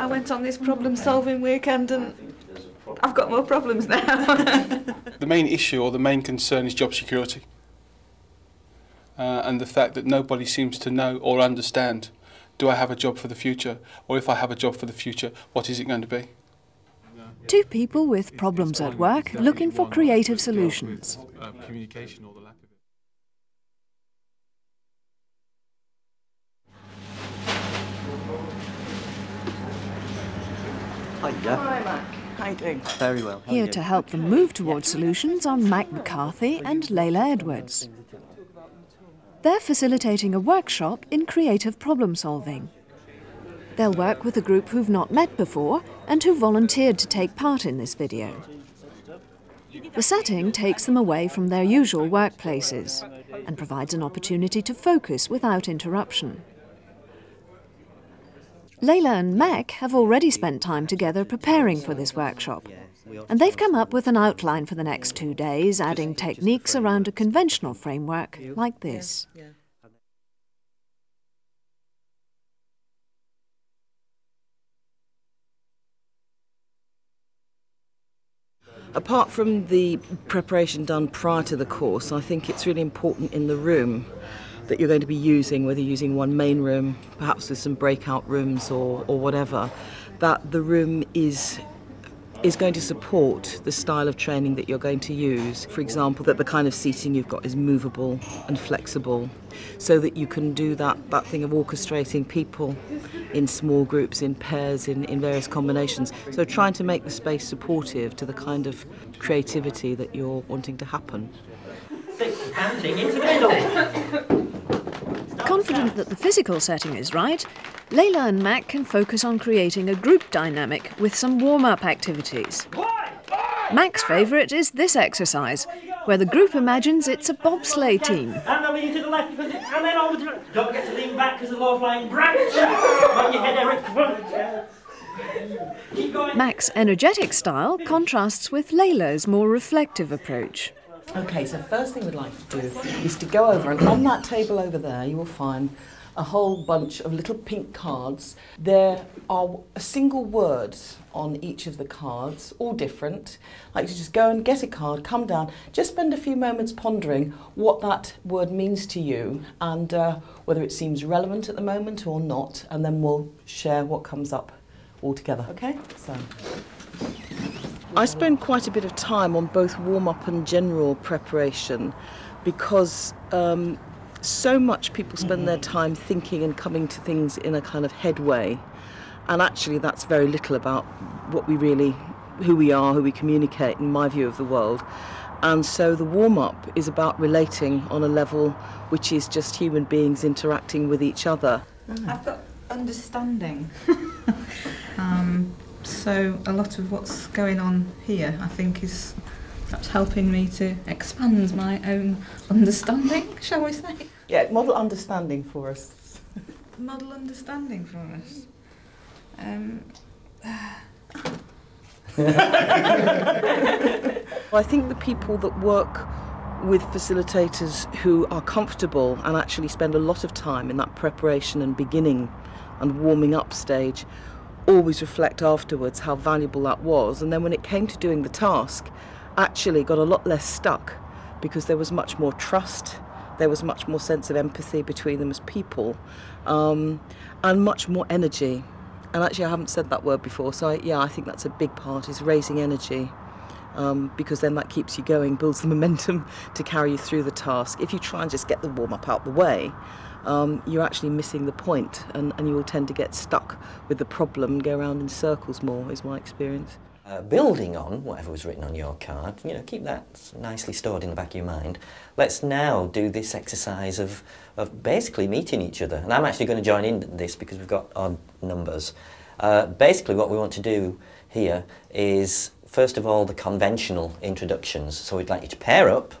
I went on this problem-solving weekend and I've got more problems now. The main issue or the main concern is job security and the fact that nobody seems to know or understand, do I have a job for the future, or if I have a job for the future, what is it going to be? Two people with problems at work looking for creative solutions. Communication or the lack of it. Hiya. Hi, Mac. How are you doing? Very well. Here to help them move towards solutions are Mac McCarthy and Leila Edwards. They're facilitating a workshop in creative problem solving. They'll work with a group who've not met before and who volunteered to take part in this video. The setting takes them away from their usual workplaces and provides an opportunity to focus without interruption. Leila and Mac have already spent time together preparing for this workshop, and they've come up with an outline for the next 2 days, adding techniques around a conventional framework like this. Apart from the preparation done prior to the course, I think it's really important in the room that you're going to be using, whether you're using one main room, perhaps with some breakout rooms or whatever, that the room is going to support the style of training that you're going to use. For example, that the kind of seating you've got is movable and flexible, so that you can do that thing of orchestrating people in small groups, in pairs, in various combinations. So trying to make the space supportive to the kind of creativity that you're wanting to happen. Handing into the middle. Confident that the physical setting is right, Leila and Mac can focus on creating a group dynamic with some warm-up activities. Mac's favourite is this exercise, where the group imagines it's a bobsleigh team. And over you to the left, because and then over to the left. Don't forget to lean back because of the low-flying branch. Got your head erect. Keep going. Mac's energetic style contrasts with Leila's more reflective approach. Okay, so first thing we'd like to do is to go over, and on that table over there you will find a whole bunch of little pink cards. There are a single word on each of the cards, all different. Like you just go and get a card, come down, just spend a few moments pondering what that word means to you and whether it seems relevant at the moment or not, and then we'll share what comes up all together. Okay? So. I spend quite a bit of time on both warm-up and general preparation because so much people spend their time thinking and coming to things in a kind of head way, and actually that's very little about what we really, who we are, who we communicate in my view of the world. And so the warm-up is about relating on a level which is just human beings interacting with each other. I've got understanding. So a lot of what's going on here I think is that's helping me to expand my own understanding, shall we say? Yeah, model understanding for us. Model understanding for us. I think the people that work with facilitators who are comfortable and actually spend a lot of time in that preparation and beginning and warming up stage always reflect afterwards how valuable that was, and then when it came to doing the task actually got a lot less stuck because there was much more trust, there was much more sense of empathy between them as people, and much more energy. And actually I haven't said that word before, so yeah, I think that's a big part, is raising energy, because then that keeps you going, builds the momentum to carry you through the task. If you try and just get the warm-up out the way, you're actually missing the point, and you will tend to get stuck with the problem and go around in circles more, is my experience. Building on whatever was written on your card, you know, keep that nicely stored in the back of your mind. Let's now do this exercise of basically meeting each other. And I'm actually going to join in this because we've got odd numbers. Basically what we want to do here is, first of all, the conventional introductions. So we'd like you to pair up.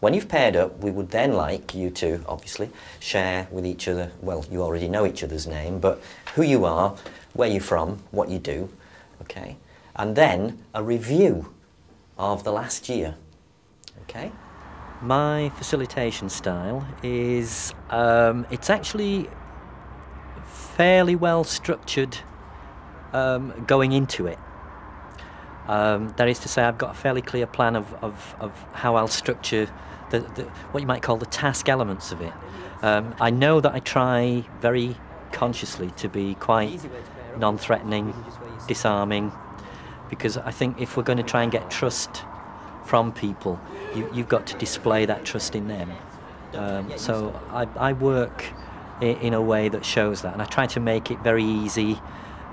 When you've paired up, we would then like you to, obviously, share with each other, well, you already know each other's name, but who you are, where you're from, what you do, okay? And then a review of the last year, okay? My facilitation style is, it's actually fairly well structured going into it. That is to say, I've got a fairly clear plan of how I'll structure the what you might call the task elements of it. I know that I try very consciously to be quite non-threatening, disarming, because I think if we're going to try and get trust from people, you've got to display that trust in them. So I work in a way that shows that, and I try to make it very easy,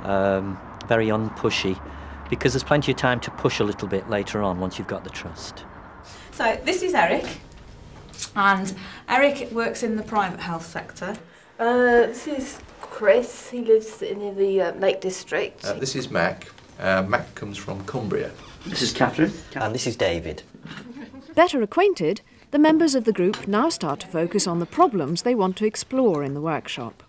very unpushy, because there's plenty of time to push a little bit later on once you've got the trust. So this is Eric, and Eric works in the private health sector. This is Chris, he lives in the Lake District. This is Mac. Mac comes from Cumbria. This is Catherine. And this is David. Better acquainted, the members of the group now start to focus on the problems they want to explore in the workshop.